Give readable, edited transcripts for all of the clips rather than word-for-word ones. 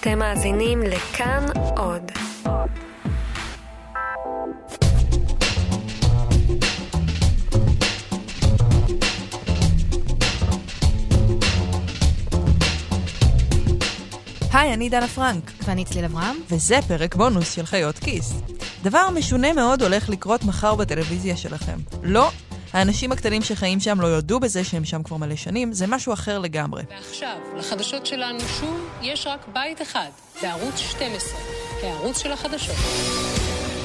אתם מאזינים לכאן עוד. היי, אני דנה פרנק. ואני ניצן אברהם. וזה פרק בונוס של חיות כיס. דבר משונה מאוד הולך לקרות מחר בטלוויזיה שלכם. לא, האנשים הקטנים שחיים שם לא יודו בזה שהם שם כבר מלא שנים, זה משהו אחר לגמרי. ועכשיו, לחדשות שלנו שוב, יש רק בית אחד, בערוץ 12, כערוץ של החדשות.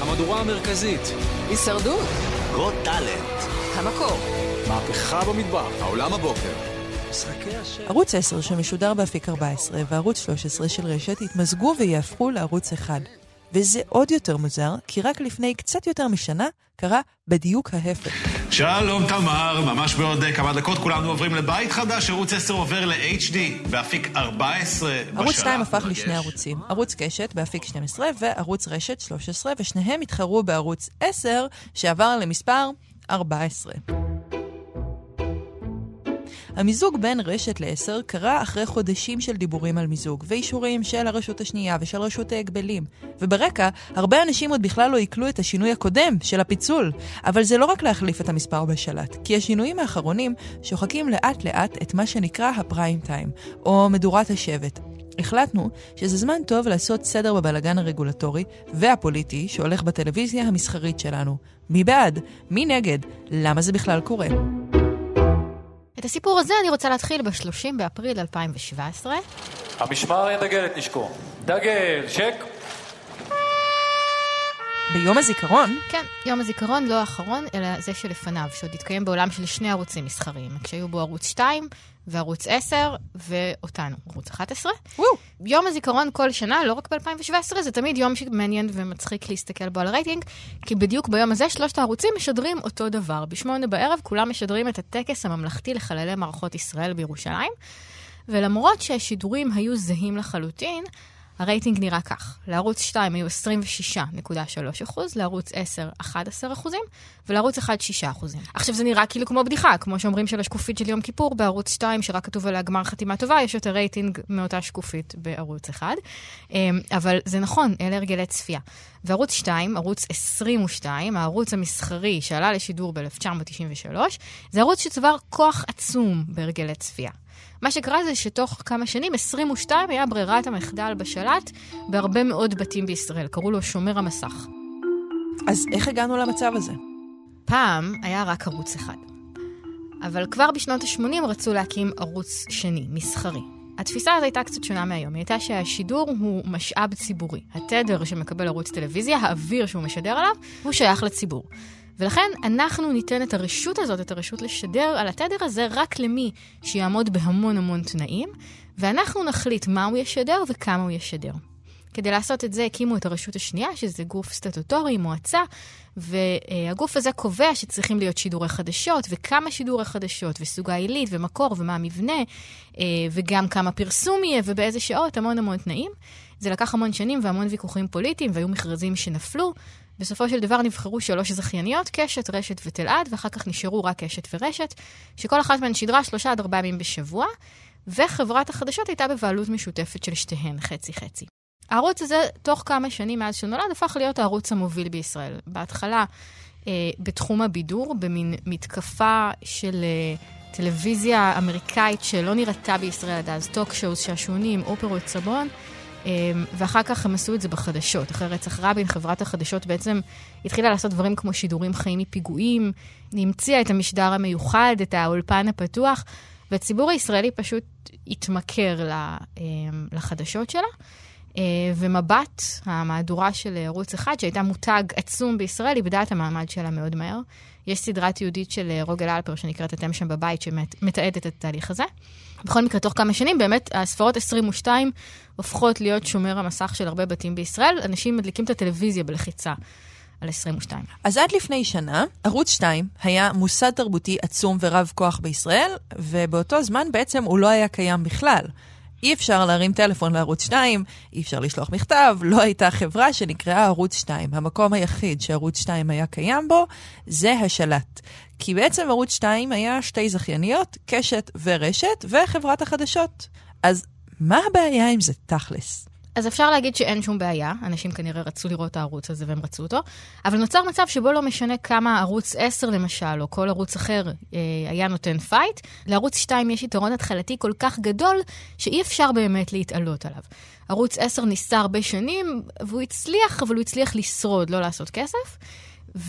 המדורה המרכזית. הישרדות. גוט טלנט. המקור. מהפכה במדבר, העולם הבוקר. ערוץ 10 שמשודר באפיק 14 וערוץ 13 של רשת התמזגו ויהפכו לערוץ 1. וזה עוד יותר מוזר, כי רק לפני קצת יותר משנה קרה בדיוק ההפך. שלום תמר, ממש בעוד כמה דקות כולנו עוברים לבית חדש, ערוץ 10 עובר ל-HD באפיק 14 בשעה. ערוץ 2 הפך לשני ערוצים, ערוץ קשת באפיק 12 וערוץ רשת 13, ושניהם התחרו בערוץ 10 שעבר למספר 14. המיזוג בין רשת ל10 קרה אחרי חודשים של דיבורים על מיזוג, ואישורים של הרשות השנייה ושל רשות ההגבלים. וברקע, הרבה אנשים עוד בכלל לא יקלו את השינוי הקודם של הפיצול. אבל זה לא רק להחליף את המספר בשלט, כי השינויים האחרונים שוחקים לאט לאט את מה שנקרא הפריים טיים, או מדורת השבט. החלטנו שזה זמן טוב לעשות סדר בבלגן הרגולטורי והפוליטי שהולך בטלוויזיה המסחרית שלנו. מי בעד? מי נגד? למה זה בכלל קורה? את הסיפור הזה אני רוצה להתחיל ב-30 באפריל 2017. המשמר אין דגלת נשקו. דגל, שק. ביום הזיכרון? כן, יום הזיכרון לא האחרון, אלא זה שלפניו, שעוד התקיים בעולם של שני ערוצים מסחריים, כשהיו בו ערוץ 2 וערוץ 10, ואותנו, ערוץ 11. וואו. יום הזיכרון כל שנה, לא רק ב-2017, זה תמיד יום שמעניין ומצחיק להסתכל בו על הרייטינג, כי בדיוק ביום הזה שלושת הערוצים משדרים אותו דבר. בשמונה בערב כולם משדרים את הטקס הממלכתי לחללי מערכות ישראל בירושלים, ולמרות שהשידורים היו זהים לחלוטין, הרייטינג נראה כך. לערוץ 2 היו 26.3%, לערוץ 10, 11%, ולערוץ 1, 6%. עכשיו זה נראה כאילו כמו בדיחה, כמו שאומרים של השקופית של יום כיפור, בערוץ 2 שרק כתוב על הגמר חתימה טובה, יש יותר רייטינג מאותה שקופית בערוץ 1. אבל זה נכון, אלה הרגלי צפייה. וערוץ 2, ערוץ 22, הערוץ המסחרי שעלה לשידור ב-1993, זה ערוץ שצבר כוח עצום בהרגלי צפייה. מה שקרה זה שתוך כמה שנים, 22 היה ברירת המחדל בשלט בהרבה מאוד בתים בישראל. קראו לו שומר המסך. אז איך הגענו למצב הזה? פעם היה רק ערוץ אחד. אבל כבר בשנות ה-80 רצו להקים ערוץ שני, מסחרי. התפיסה הזאת הייתה קצת שונה מהיום. היא הייתה שהשידור הוא משאב ציבורי. התדר שמקבל ערוץ טלוויזיה, האוויר שהוא משדר עליו, הוא שייך לציבור. ולכן אנחנו ניתן את הרשות הזאת, את הרשות לשדר על התדר הזה, רק למי שיעמוד בהמון המון תנאים, ואנחנו נחליט מה הוא ישדר וכמה הוא ישדר. כדי לעשות את זה הקימו את הרשות השנייה, שזה גוף סטטוטורי, מועצה, והגוף הזה קובע שצריכים להיות שידורי חדשות, וכמה שידורי חדשות, וסוגה עילית, ומקור, ומה המבנה, וגם כמה פרסום יהיה, ובאיזה שעות, המון המון תנאים. זה לקח המון שנים והמון ויכוחים פוליטיים, והיו מכרזים שנפלו. בסופו של דבר נבחרו 3 זכייניות, קשת, רשת ותלעד, ואחר כך נשארו רק קשת ורשת, שכל אחת מהן שידרה 3 עד 4 ימים בשבוע, וחברת החדשות הייתה בבעלות משותפת של שתיהן, חצי-חצי. הערוץ הזה, תוך כמה שנים מאז שנולד, הפך להיות הערוץ המוביל בישראל. בהתחלה, בתחום הבידור, במין מתקפה של טלוויזיה אמריקאית שלא נראתה בישראל עד אז, טוק שואו, שעשונים, אופרות סבון, ואחר כך הם עשו את זה בחדשות. אחרי רצח רבין, חברת החדשות בעצם התחילה לעשות דברים כמו שידורים חיים מפיגועים, נמציאה את המשדר המיוחד, את האולפן הפתוח, והציבור הישראלי פשוט התמכר לחדשות שלה. ומבט, המהדורה של ערוץ 1, שהייתה מותג עצום בישראל, איבדה את המעמד שלה מאוד מהר. יש סדרה תיעודית של רוגל אלפר, שנקראת אתם שם בבית, שמתעדת את התהליך הזה. בכל מקרה, תוך כמה שנים, באמת, הספרות 22 הופכות להיות שומר המסך של הרבה בתים בישראל. אנשים מדליקים את הטלוויזיה בלחיצה על 22. אז עד לפני שנה, ערוץ 2 היה מוסד תרבותי עצום ורב כוח בישראל, ובאותו זמן בעצם הוא לא היה קיים בכלל. אי אפשר להרים טלפון לערוץ 2, אי אפשר לשלוח מכתב, לא הייתה חברה שנקראה ערוץ 2. המקום היחיד שערוץ 2 היה קיים בו, זה השלט. כי בעצם ערוץ 2 היה 2 זכייניות, קשת ורשת, וחברת החדשות. אז מה הבעיה עם זה תכלס? אז אפשר להגיד שאין שום בעיה, אנשים כנראה רצו לראות את הערוץ הזה והם רצו אותו, אבל נוצר מצב שבו לא משנה כמה ערוץ 10 למשל, או כל ערוץ אחר היה נותן פייט, לערוץ 2 יש יתרון התחלתי כל כך גדול, שאי אפשר באמת להתעלות עליו. ערוץ 10 ניסה הרבה שנים, והוא הצליח, אבל הוא הצליח לשרוד, לא לעשות כסף,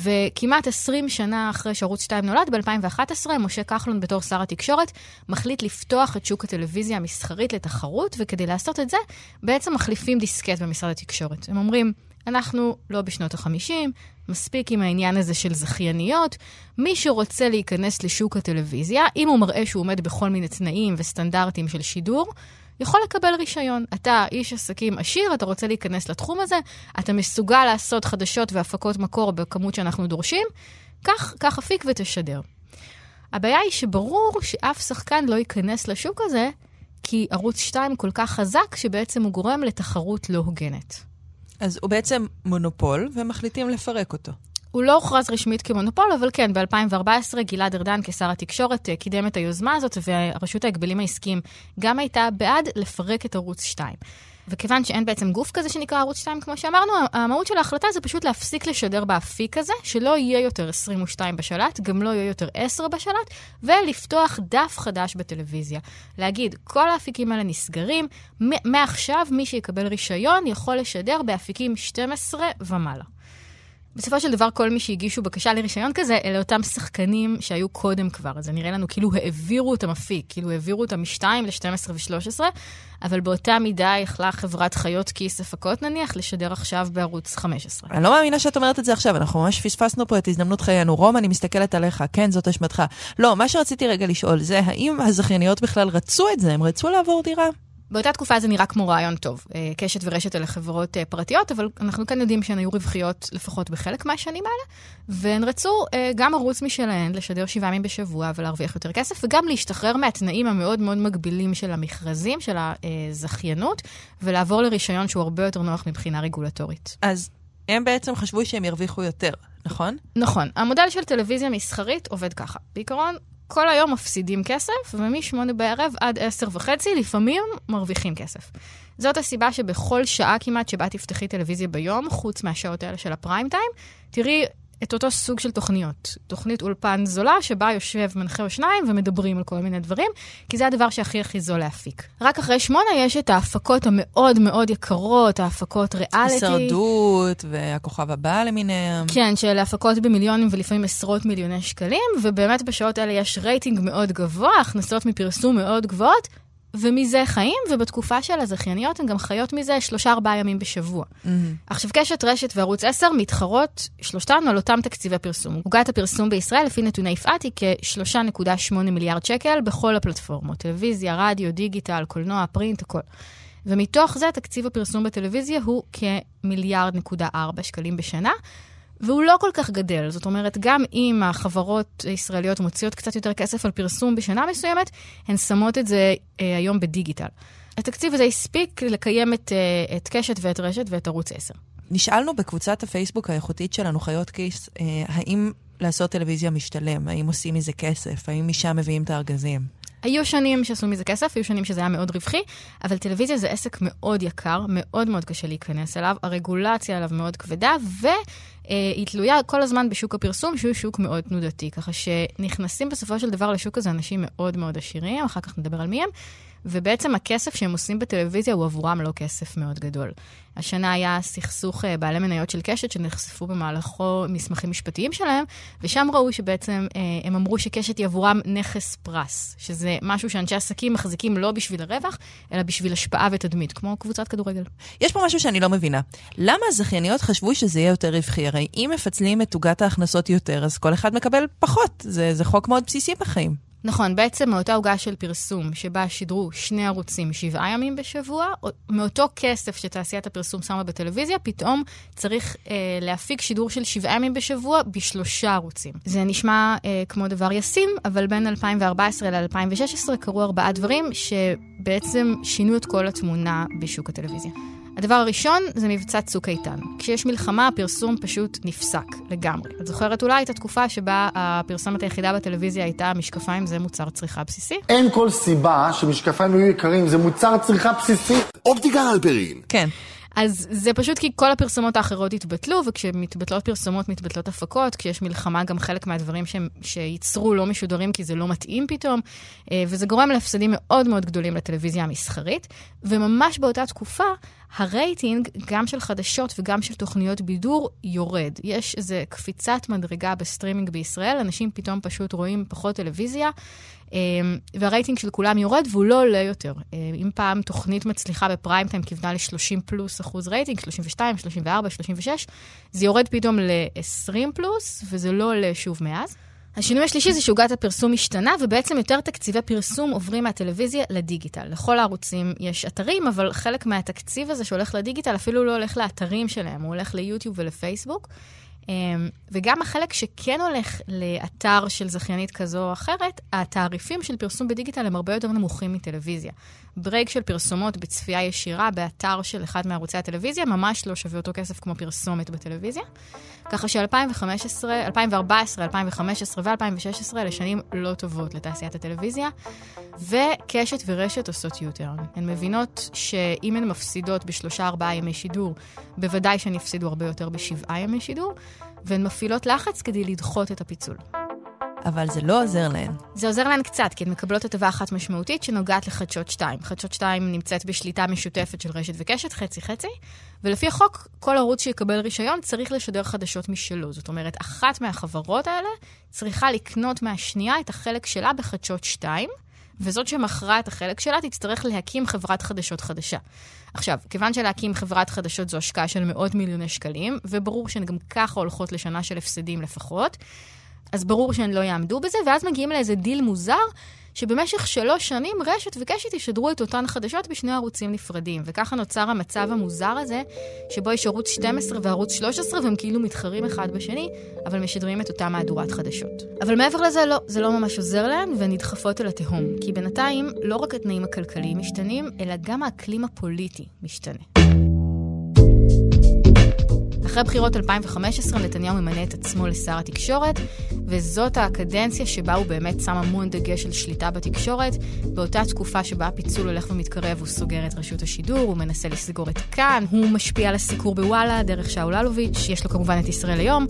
וכמעט 20 שנה אחרי שערוץ 2 נולד, ב-2011, משה קחלון בתור שר התקשורת, מחליט לפתוח את שוק הטלוויזיה המסחרית לתחרות, וכדי לעשות את זה, בעצם מחליפים דיסקט במשרד התקשורת. הם אומרים, אנחנו לא בשנות ה-50, מספיק עם העניין הזה של זכייניות, מי שרוצה להיכנס לשוק הטלוויזיה, אם הוא מראה שהוא עומד בכל מיני תנאים וסטנדרטים של שידור, יכול לקבל רישיון. אתה איש עסקים עשיר, אתה רוצה להיכנס לתחום הזה, אתה מסוגל לעשות חדשות והפקות מקור בכמות שאנחנו דורשים, כך אפיק ותשדר. הבעיה היא שברור שאף שחקן לא ייכנס לשוק הזה, כי ערוץ 2 כל כך חזק, שבעצם הוא גורם לתחרות לא הוגנת. אז הוא בעצם מונופול, ומחליטים לפרק אותו. הוא לא הוכרז רשמית כמונופול, אבל כן, ב-2014 גלעד ארדן כשר התקשורת קידם את היוזמה הזאת, והרשות ההגבלים העסקיים גם הייתה בעד לפרק את ערוץ 2. וכיוון שאין בעצם גוף כזה שנקרא ערוץ 2, כמו שאמרנו, המהות של ההחלטה זה פשוט להפסיק לשדר באפיק הזה, שלא יהיה יותר 22 בשלט, גם לא יהיה יותר 10 בשלט, ולפתוח דף חדש בטלוויזיה. להגיד, כל האפיקים האלה נסגרים, מעכשיו מי שיקבל רישיון יכול לשדר באפיקים 12 ומעלה. בסופו של דבר, כל מי שהגישו בקשה לרישיון כזה, אלה אותם שחקנים שהיו קודם כבר. אז זה נראה לנו כאילו העבירו אותם אפיק, כאילו העבירו אותם מ-2 ל-12 ו-13, אבל באותה מידה יכלה חברת חיות כיס הפקות נניח לשדר עכשיו בערוץ 15. אני לא מאמינה שאת אומרת את זה עכשיו, אנחנו ממש פספסנו פה את הזדמנות חיינו. רום, אני מסתכלת עליך, כן, זאת השמתך. לא, מה שרציתי רגע לשאול זה, האם הזכייניות בכלל רצו את זה? הם רצו לעבור דירה? באותה תקופה זה נראה כמו רעיון טוב. קשת ורשת אלה חברות פרטיות, אבל אנחנו כאן יודעים שהן היו רווחיות לפחות בחלק מהשנים האלה, והן רצו גם ערוץ משלהן לשדר 7 ימים בשבוע ולהרוויח יותר כסף, וגם להשתחרר מהתנאים המאוד מאוד מגבילים של המכרזים, של הזכיינות, ולעבור לרישיון שהוא הרבה יותר נוח מבחינה רגולטורית. אז הם בעצם חשבו שהם ירוויחו יותר, נכון? נכון. המודל של טלוויזיה מסחרית עובד ככה. בעיקרון, כל היום מפסידים כסף, ומ-8 בערב עד 10:30 לפעמים מרוויחים כסף. זאת הסיבה שבכל שעה כמעט שבה תפתחי טלוויזיה ביום, חוץ מהשעות האלה של הפריים טיים, תראי את אותו סוג של תוכניות. תוכנית אולפן זולה שבה יושב מנחה או שניים ומדברים על כל מיני דברים, כי זה הדבר שהכי הכי זול להפיק. רק אחרי 8 יש את ההפקות המאוד מאוד יקרות, ההפקות ריאליטי. הישרדות והכוכב הבא למיניהם. כן, של ההפקות במיליונים ולפעמים עשרות מיליוני שקלים, ובאמת בשעות האלה יש רייטינג מאוד גבוה, הכנסות מפרסום מאוד גבוהות, ומזה חיים, ובתקופה של הזכייניות הן גם חיות מזה 3-4 ימים בשבוע. עכשיו, קשת, רשת וערוץ 10 מתחרות שלושתן על אותם תקציבי פרסום. עוגת הפרסום בישראל, לפי נתוני יפעת, היא כ-3.8 מיליארד שקל בכל הפלטפורמות. טלוויזיה, רדיו, דיגיטל, קולנוע, פרינט, הכל. ומתוך זה, תקציב הפרסום בטלוויזיה הוא כ-1.4 מיליארד שקלים בשנה, והוא לא כל כך גדל. זאת אומרת, גם אם החברות הישראליות מוציאות קצת יותר כסף על פרסום בשנה מסוימת, הן שמות את זה היום בדיגיטל. התקציב הזה הספיק לקיים את קשת ואת רשת ואת ערוץ 10. נשאלנו בקבוצת הפייסבוק האיכותית שלנו, חיות כיס, האם לעשות טלוויזיה משתלם? האם עושים מזה כסף? האם משם מביאים את הארגזים? היו שנים שעשו מזה כסף, היו שנים שזה היה מאוד רווחי, אבל טלוויזיה זה עסק מאוד יקר, מאוד מאוד קשה להיכנס אליו, הרגולציה עליו מאוד כבדה, והיא תלויה כל הזמן בשוק הפרסום, שהוא שוק מאוד תנודתי, ככה שנכנסים בסופו של דבר לשוק הזה אנשים מאוד מאוד עשירים, אחר כך נדבר על מי הם, ובעצם הכסף שהם עושים בטלוויזיה הוא עבורם לא כסף מאוד גדול. השנה היה סכסוך בעלי מניות של קשת שנחשפו במהלכו מסמכים משפטיים שלהם, ושם ראו שבעצם הם אמרו שקשת היא עבורם נכס פרס, שזה משהו שאנשי עסקים מחזיקים לא בשביל הרווח, אלא בשביל השפעה ותדמית, כמו קבוצת כדורגל. יש פה משהו שאני לא מבינה. למה הזכייניות חשבו שזה יהיה יותר רווחי? הרי אם מפצלים את תוגת ההכנסות יותר, אז כל אחד מקבל פחות. זה חוק מאוד בסיסי בחיים. נכון, בעצם מאותה הוגה של פרסום שבה שידרו 2 ערוצים 7 ימים בשבוע, מאותו כסף שתעשיית הפרסום שמה בטלוויזיה, פתאום צריך להפיק שידור של 7 ימים בשבוע ב3 ערוצים. זה נשמע כמו דבר ישים, אבל בין 2014 ל-2016 קרו 4 דברים שבעצם שינו את כל התמונה בשוק הטלוויזיה. הדבר הראשון זה מבצע צוק איתן. כשיש מלחמה, הפרסום פשוט נפסק לגמרי. את זוכרת אולי את התקופה שבה הפרסומת היחידה בטלוויזיה הייתה משקפיים זה מוצר צריכה בסיסי? אין כל סיבה שמשקפיים יהיו יקרים, זה מוצר צריכה בסיסי. אופטיקה אלפרין. כן. אז זה פשוט כי כל הפרסומות האחרות התבטלו, וכשמתבטלות פרסומות מתבטלות הפקות, כשיש מלחמה גם חלק מהדברים שייצרו לא משודרים, כי זה לא מתאים פתאום, וזה גורם להפסדים מאוד מאוד גדולים לטלוויזיה המסחרית, וממש באותה תקופה, הרייטינג גם של חדשות וגם של תוכניות בידור יורד. יש איזו קפיצת מדרגה בסטרימינג בישראל, אנשים פתאום פשוט רואים פחות טלוויזיה, והרייטינג של כולם יורד והוא לא עולה יותר. אם פעם תוכנית מצליחה בפריים טיים כיוונה ל-30+ אחוז רייטינג, 32, 34, 36, זה יורד פתאום ל-20+, וזה לא עולה שוב מאז. השינוי השלישי זה שעוגת הפרסום השתנה, ובעצם יותר תקציבי פרסום עוברים מהטלוויזיה לדיגיטל. לכל הערוצים יש אתרים, אבל חלק מהתקציב הזה שהולך לדיגיטל אפילו לא הולך לאתרים שלהם, הוא הולך ליוטיוב ולפייסבוק. וגם החלק שכן הולך לאתר של זכיינית כזו או אחרת, התעריפים של פרסום בדיגיטל הם הרבה יותר נמוכים מטלוויזיה. ברייק של פרסומות בצפייה ישירה באתר של אחד מערוצי הטלוויזיה, ממש לא שווה אותו כסף כמו פרסומת בטלוויזיה. ככה ש-2015, 2014, 2015 ו-2016 לשנים לא טובות לתעשיית הטלוויזיה, וקשת ורשת עושות יותר. הן מבינות שאם הן מפסידות ב3-4 ימי שידור, בוודאי שהן יפסידו הרבה יותר ב7 ימי שידור, והן מפעילות לחץ כדי לדחות את הפיצול. אבל זה לא עוזר להן. זה עוזר להן קצת, כי הן מקבלות הטבה אחת משמעותית שנוגעת לחדשות 2. חדשות 2 נמצאת בשליטה משותפת של רשת וקשת, חצי-חצי, ולפי החוק, כל ערוץ שיקבל רישיון צריך לשדר חדשות משלו. זאת אומרת, אחת מהחברות האלה צריכה לקנות מהשנייה את החלק שלה בחדשות 2, וזאת שמכרה את החלק שלה תצטרך להקים חברת חדשות חדשה. עכשיו, כיוון שלהקים חברת חדשות זו השקעה של מאות מיליוני שקלים, וברור שהן גם ככה הולכות לשנה של הפסדים לפחות, אז ברור שהן לא יעמדו בזה, ואז מגיעים לאיזה דיל מוזר, שבמשך 3 שנים רשת וקשת ישדרו את אותן חדשות בשני ערוצים נפרדים, וככה נוצר המצב המוזר הזה, שבו יש ערוץ 12 וערוץ 13, והם כאילו מתחרים אחד בשני, אבל משדרים את אותה מהדורת חדשות. אבל מעבר לזה לא, זה לא ממש עוזר להם, ונדחפות אל התהום, כי בינתיים לא רק התנאים הכלכליים משתנים, אלא גם האקלים הפוליטי משתנה. אחרי בחירות 2015 נתניהו ממנה את עצמו לשר התקשורת, וזאת הקדנציה שבה הוא באמת שם המון דגש של שליטה בתקשורת. באותה תקופה שבה הפיצול הולך ומתקרב, הוא סוגר את רשות השידור, הוא מנסה לסגור את כאן, הוא משפיע על הסיקור בוואלה דרך שאול אלוביץ', יש לו כמובן את ישראל היום,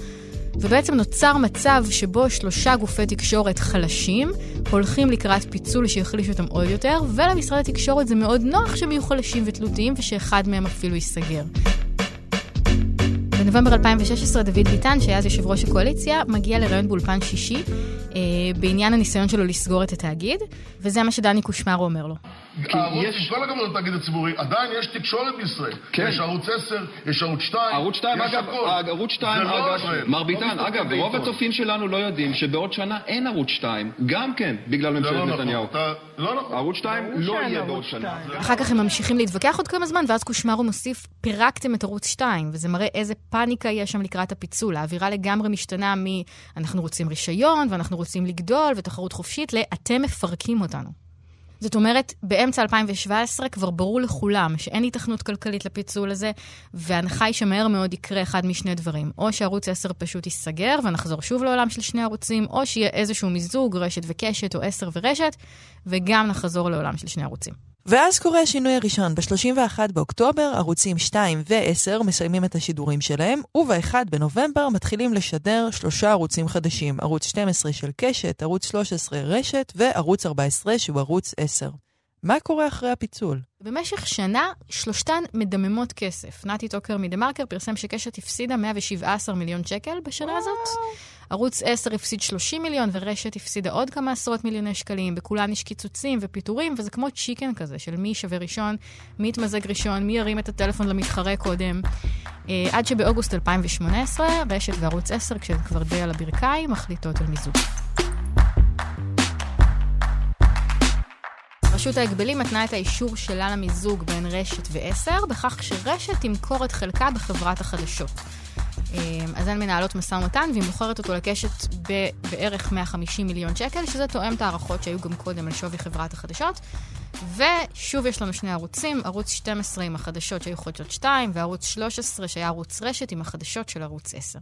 ובעצם נוצר מצב שבו 3 גופי תקשורת חלשים הולכים לקראת פיצול שיחליש אותם עוד יותר, ולמשרד התקשורת זה מאוד נוח שהם יהיו חלשים ותלותיים ושאחד מהם אפילו ייסגר. בנובמבר 2016 דוד ביטן, שהיה אז יושב ראש הקואליציה, מגיע לראיון באולפן שישי בעניין הניסיון שלו לסגור את התאגיד, וזה מה שדני קושמר אומר לו. כל הכבוד לתאגיד הציבורי, עדיין יש תקשורת בישראל. יש ערוץ 10, יש ערוץ 2. ערוץ 2, אגב, מר ביטן, אגב, רוב הצופים שלנו לא יודעים שבעוד שנה אין ערוץ 2, גם כן, בגלל ממשלת נתניהו. ערוץ 2 לא יהיה בעוד שנה. אחר כך הם ממשיכים להתווכח עוד כמה זמן, ואז קושמר הוא מוסיף, פירקתם את ערוץ 2, וזה מראה איזה פאניקה יש שם לקראת הפיצול. האווירה לגמרי משתנה מ"אנחנו רוצים רישיון, ואנחנו רוצים לגדול, ותחרות חופשית", ל"אתם מפרקים אותנו". זאת אומרת, באמצע 2017 כבר ברור לכולם שאין התכנות כלכלית לפיצול הזה, והנחי שמהר מאוד יקרה אחד משני דברים. או שערוץ 10 פשוט ייסגר ונחזור שוב לעולם של 2 ערוצים, או שיהיה איזשהו מיזוג, רשת וקשת או 10 ורשת, וגם נחזור לעולם של 2 ערוצים. ואז קורה השינוי הראשון. ב-31 באוקטובר, ערוצים 2 ו-10 מסיימים את השידורים שלהם, וב-1 בנובמבר מתחילים לשדר 3 ערוצים חדשים, ערוץ 12 של קשת, ערוץ 13 רשת, וערוץ 14 שהוא ערוץ 10. מה קורה אחרי הפיצול? במשך שנה, 3 מדממות כסף. נתי טוקר מדמרקר פרסם שקשת הפסידה 117 מיליון שקל בשנה הזאת. ערוץ 10 הפסיד 30 מיליון, ורשת הפסידה עוד כמה עשרות מיליוני שקלים, בכולן יש קיצוצים ופיטורים, וזה כמו צ'יקן כזה, של מי שווה ראשון, מי יתמזג ראשון, מי ירים את הטלפון למתחרה קודם. עד שבאוגוסט 2018, רשת וערוץ 10, כשזה כבר די על הברכיים, מחליטות על מיזוג. רשות ההגבלים מתנה את האישור שלה למיזוג בין רשת ו10, בכך שרשת תמכור את חלקה בחברת החדשות. אז הן מנהלות משא ומתן, והיא מוכרת אותו לקשת בערך 150 מיליון שקל, שזה תואם את הערכות שהיו גם קודם על שווי חברת החדשות. ושוב יש לנו 2 ערוצים, ערוץ 12 עם החדשות שהיו חדשות 2, וערוץ 13 שהיה ערוץ רשת עם החדשות של ערוץ 10.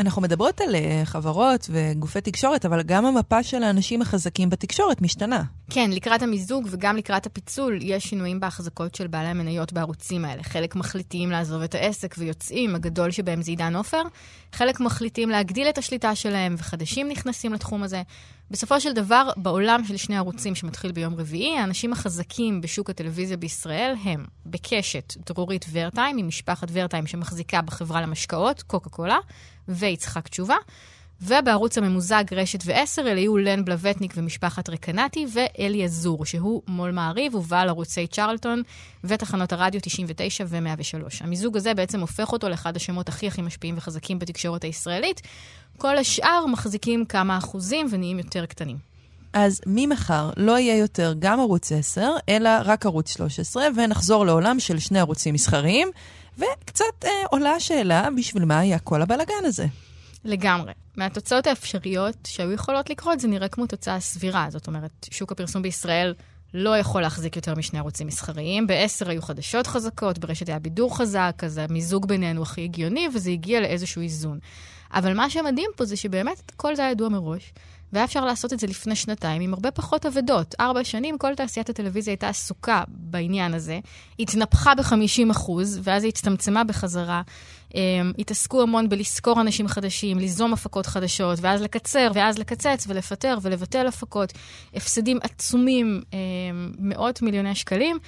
אנחנו מדברות על חברות וגופי תקשורת, אבל גם המפה של האנשים החזקים בתקשורת משתנה. כן, לקראת המיזוג וגם לקראת הפיצול יש שינויים בהחזקות של בעלי המניות בערוצים האלה. חלק מחליטים לעזוב את העסק ויוצאים, הגדול שבהם זה עידן אופר. חלק מחליטים להגדיל את השליטה שלהם וחדשים נכנסים לתחום הזה. בסופו של דבר, בעולם של שני ערוצים שמתחיל ביום רביעי, האנשים החזקים בשוק הטלוויזיה בישראל הם בקשת דרורית ורטיים, עם משפחת ורטיים שמחזיקה בחברה למשקאות, קוקה קולה ויצחק תשובה. ובערוץ הממוזג רשת ועשר אלה יהיו לן בלווטניק ומשפחת רקנתי ואלי עזור, שהוא מול מעריב ובעל ערוצי צ'רלטון ותחנות הרדיו 99 ו-103. המיזוג הזה בעצם הופך אותו לאחד השמות הכי משפיעים וחזקים בתקשורת הישראלית. כל השאר מחזיקים כמה אחוזים ונהיים יותר קטנים. אז ממחר לא יהיה יותר גם ערוץ 10, אלא רק ערוץ 13, ונחזור לעולם של שני ערוצים מסחריים, וקצת עולה השאלה בשביל מה היה כל הבלגן הזה. לגמרי. מהתוצאות האפשריות שהיו יכולות לקרות, זה נראה כמו תוצאה סבירה. זאת אומרת, שוק הפרסום בישראל לא יכול להחזיק יותר משני ערוצים מסחריים. ב-10 היו חדשות חזקות, ברשת היה בידור חזק, אז המיזוג בינינו הכי הגיוני, וזה הגיע לאיזשהו איזון. אבל מה שמדהים פה זה שבאמת כל זה היה ידוע מראש, והיה אפשר לעשות את זה לפני שנתיים, עם הרבה פחות עבדות. 4 שנים, כל תעשיית הטלוויזיה הייתה עסוקה בעניין הזה, התנפחה ב-50%, ואז היא הצטמצמה בחזרה. התעסקו המון בלזכור אנשים חדשים, ליזום הפקות חדשות, ואז לקצר, ואז לקצץ, ולפטר, ולבטל הפקות. הפסדים עצומים, מאות מיליוני שקלים.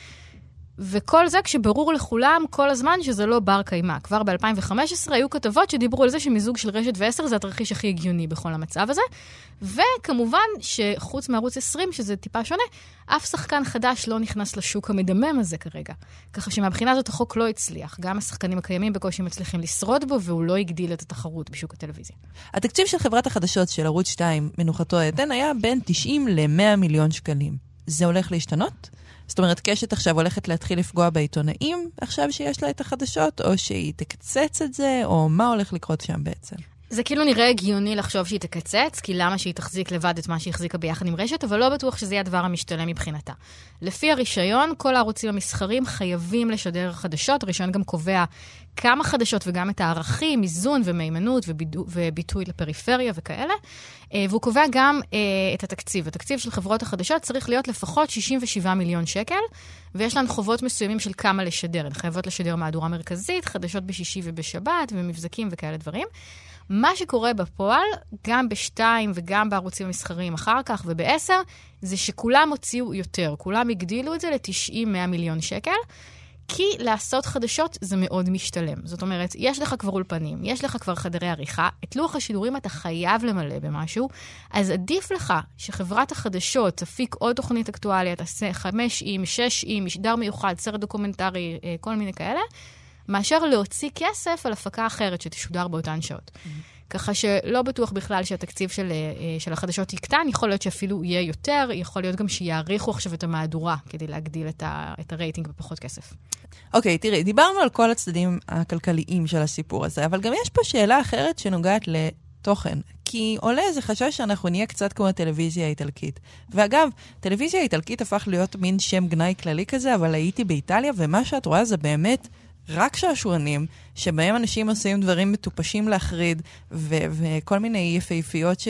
וכל זה כשברור לכולם כל הזמן שזה לא בר קיימה. כבר ב-2015 היו כתבות שדיברו על זה שמיזוג של רשת ועשר זה התרחיש הכי הגיוני בכל המצב הזה. וכמובן שחוץ מערוץ 20, שזה טיפה שונה, אף שחקן חדש לא נכנס לשוק המדמם הזה כרגע. ככה שמבחינה הזאת החוק לא הצליח. גם השחקנים הקיימים בקושי מצליחים לשרוד בו, והוא לא הגדיל את התחרות בשוק הטלוויזיה. התקציב של חברת החדשות של ערוץ 2, מנוחתו היתן, היה בין 90 ל-100 מיליון שקלים. זה הולך להשתנות? זאת אומרת, קשת עכשיו הולכת להתחיל לפגוע בעיתונאים, עכשיו שיש לה את החדשות, או שהיא תקצץ את זה, או מה הולך לקרות שם בעצם? זה כאילו נראה הגיוני לחשוב שהיא תקצץ, כי למה שהיא תחזיק לבד את מה שהיא החזיקה ביחד עם רשת, אבל לא בטוח שזה יהיה הדבר המשתלם מבחינתה. לפי הרישיון, כל הערוצים המסחרים חייבים לשדר חדשות, הרישיון גם קובע כמה חדשות וגם את הערכים, איזון ומיימנות וביטוי לפריפריה וכאלה, והוא קובע גם את התקציב. התקציב של חברות החדשות צריך להיות לפחות 67 מיליון שקל, ויש להן חובות מסוימים של כמה לשדר. הן חייבות לשדר מהדורה מרכזית, חדשות בשישי ובשבת, ומבזקים וכאלה דברים. מה שקורה בפועל, גם ב-2 וגם בערוצים המסחריים אחר כך וב-10, זה שכולם הוציאו יותר. כולם הגדילו את זה ל-90-100 מיליון שקל, כי לעשות חדשות זה מאוד משתלם. זאת אומרת, יש לך כבר אולפנים, יש לך כבר חדרי עריכה, את לוח השידורים אתה חייב למלא במשהו, אז עדיף לך שחברת החדשות תפיק עוד תוכנית אקטואליה, תעשה 5, 6, משדר מיוחד, סרט דוקומנטרי, כל מיני כאלה, מאשר להוציא כסף על הפקה אחרת שתשודר באותן שעות. ככה שלא בטוח בכלל שהתקציב של החדשות יקטן, יכול להיות שאפילו יהיה יותר, יכול להיות גם שיעריכו עכשיו את המהדורה, כדי להגדיל את הרייטינג בפחות כסף. אוקיי, תראי, דיברנו על כל הצדדים הכלכליים של הסיפור הזה, אבל גם יש פה שאלה אחרת שנוגעת לתוכן. כי עולה איזה חשש שאנחנו נהיה קצת כמו הטלוויזיה האיטלקית. ואגב, טלוויזיה האיטלקית הפך להיות מין שם גנאי כללי כזה, אבל הייתי באיטליה, ומה שאת רואה זה באמת רק שעשוענים, שבהם אנשים עושים דברים מטופשים להחריד, וכל מיני יפהפיות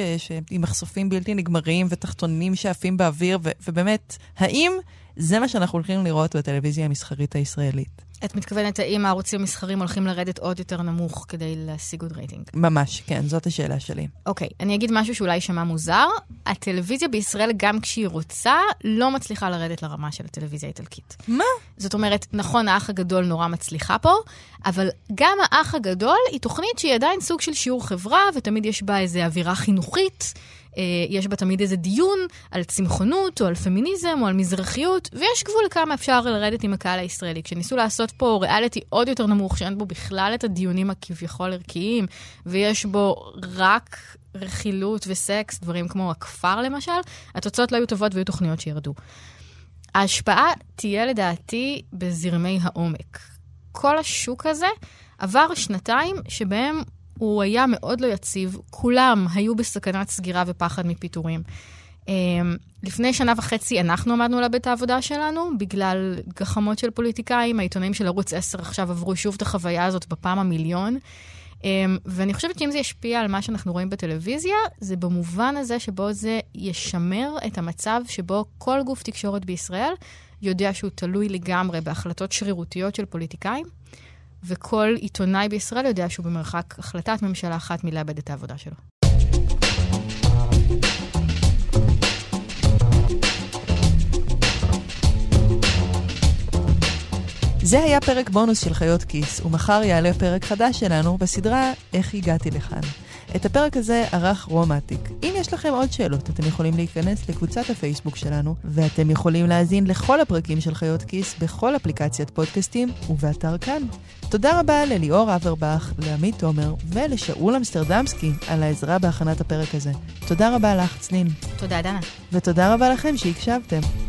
עם מחשופים בלתי נגמרים, ותחתונים שעפים באוויר, ובאמת, האם זה מה שאנחנו הולכים לראות בטלוויזיה המסחרית הישראלית? את מתכוונת, האם הערוצים המסחרים הולכים לרדת עוד יותר נמוך כדי להשיג עוד רייטינג? ממש, כן, זאת השאלה שלי. אוקיי, אני אגיד משהו שאולי שמע מוזר. הטלוויזיה בישראל, גם כשהיא רוצה, לא מצליחה לרדת לרמה של הטלוויזיה האיטלקית. מה? זאת אומרת, נכון, האח הגדול נורא מצליחה פה, אבל גם האח הגדול היא תוכנית שהיא עדיין סוג של שיעור חברה, ותמיד יש בה איזו אווירה חינוכית, יש בה תמיד איזה דיון על צמחונות, או על פמיניזם, או על מזרחיות, ויש גבול כמה אפשר לרדת עם הקהל הישראלי. כשניסו לעשות פה ריאליטי עוד יותר נמוך, שאין בו בכלל את הדיונים הכביכול ערכיים, ויש בו רק רכילות וסקס, דברים כמו הכפר למשל, התוצאות לא היו טובות והיו תוכניות שירדו. ההשפעה תהיה לדעתי בזרמי העומק. כל השוק הזה עבר 2 שבהם הוא היה מאוד לא יציב, כולם היו בסכנת סגירה ופחד מפיתורים. לפני 1.5 אנחנו עמדנו לבית העבודה שלנו, בגלל גחמות של פוליטיקאים, העיתונאים של ערוץ 10 עכשיו עברו שוב את החוויה הזאת בפעם המיליון, ואני חושבת שאם זה ישפיע על מה שאנחנו רואים בטלוויזיה, זה במובן הזה שבו זה ישמר את המצב שבו כל גוף תקשורת בישראל יודע שהוא תלוי לגמרי בהחלטות שרירותיות של פוליטיקאים, וכל עיתונאי בישראל יודע שהוא במרחק החלטת ממשלה אחת מלאבד את העבודה שלו. זה היה פרק בונוס של חיות כיס, ומחר יעלה פרק חדש שלנו בסדרה איך הגעתי לכאן. את הפרק הזה ערך רומטיק. אם יש לכם עוד שאלות, אתם יכולים להיכנס לקבוצת הפייסבוק שלנו, ואתם יכולים להזין לכל הפרקים של חיות כיס בכל אפליקציית פודקאסטים ובאתר כאן. תודה רבה לליאור אברבך, לעמית תומר ולשאול אמסטרדמסקי על העזרה בהכנת הפרק הזה. תודה רבה לך, צנין. תודה, דנה. ותודה רבה לכם שהקשבתם.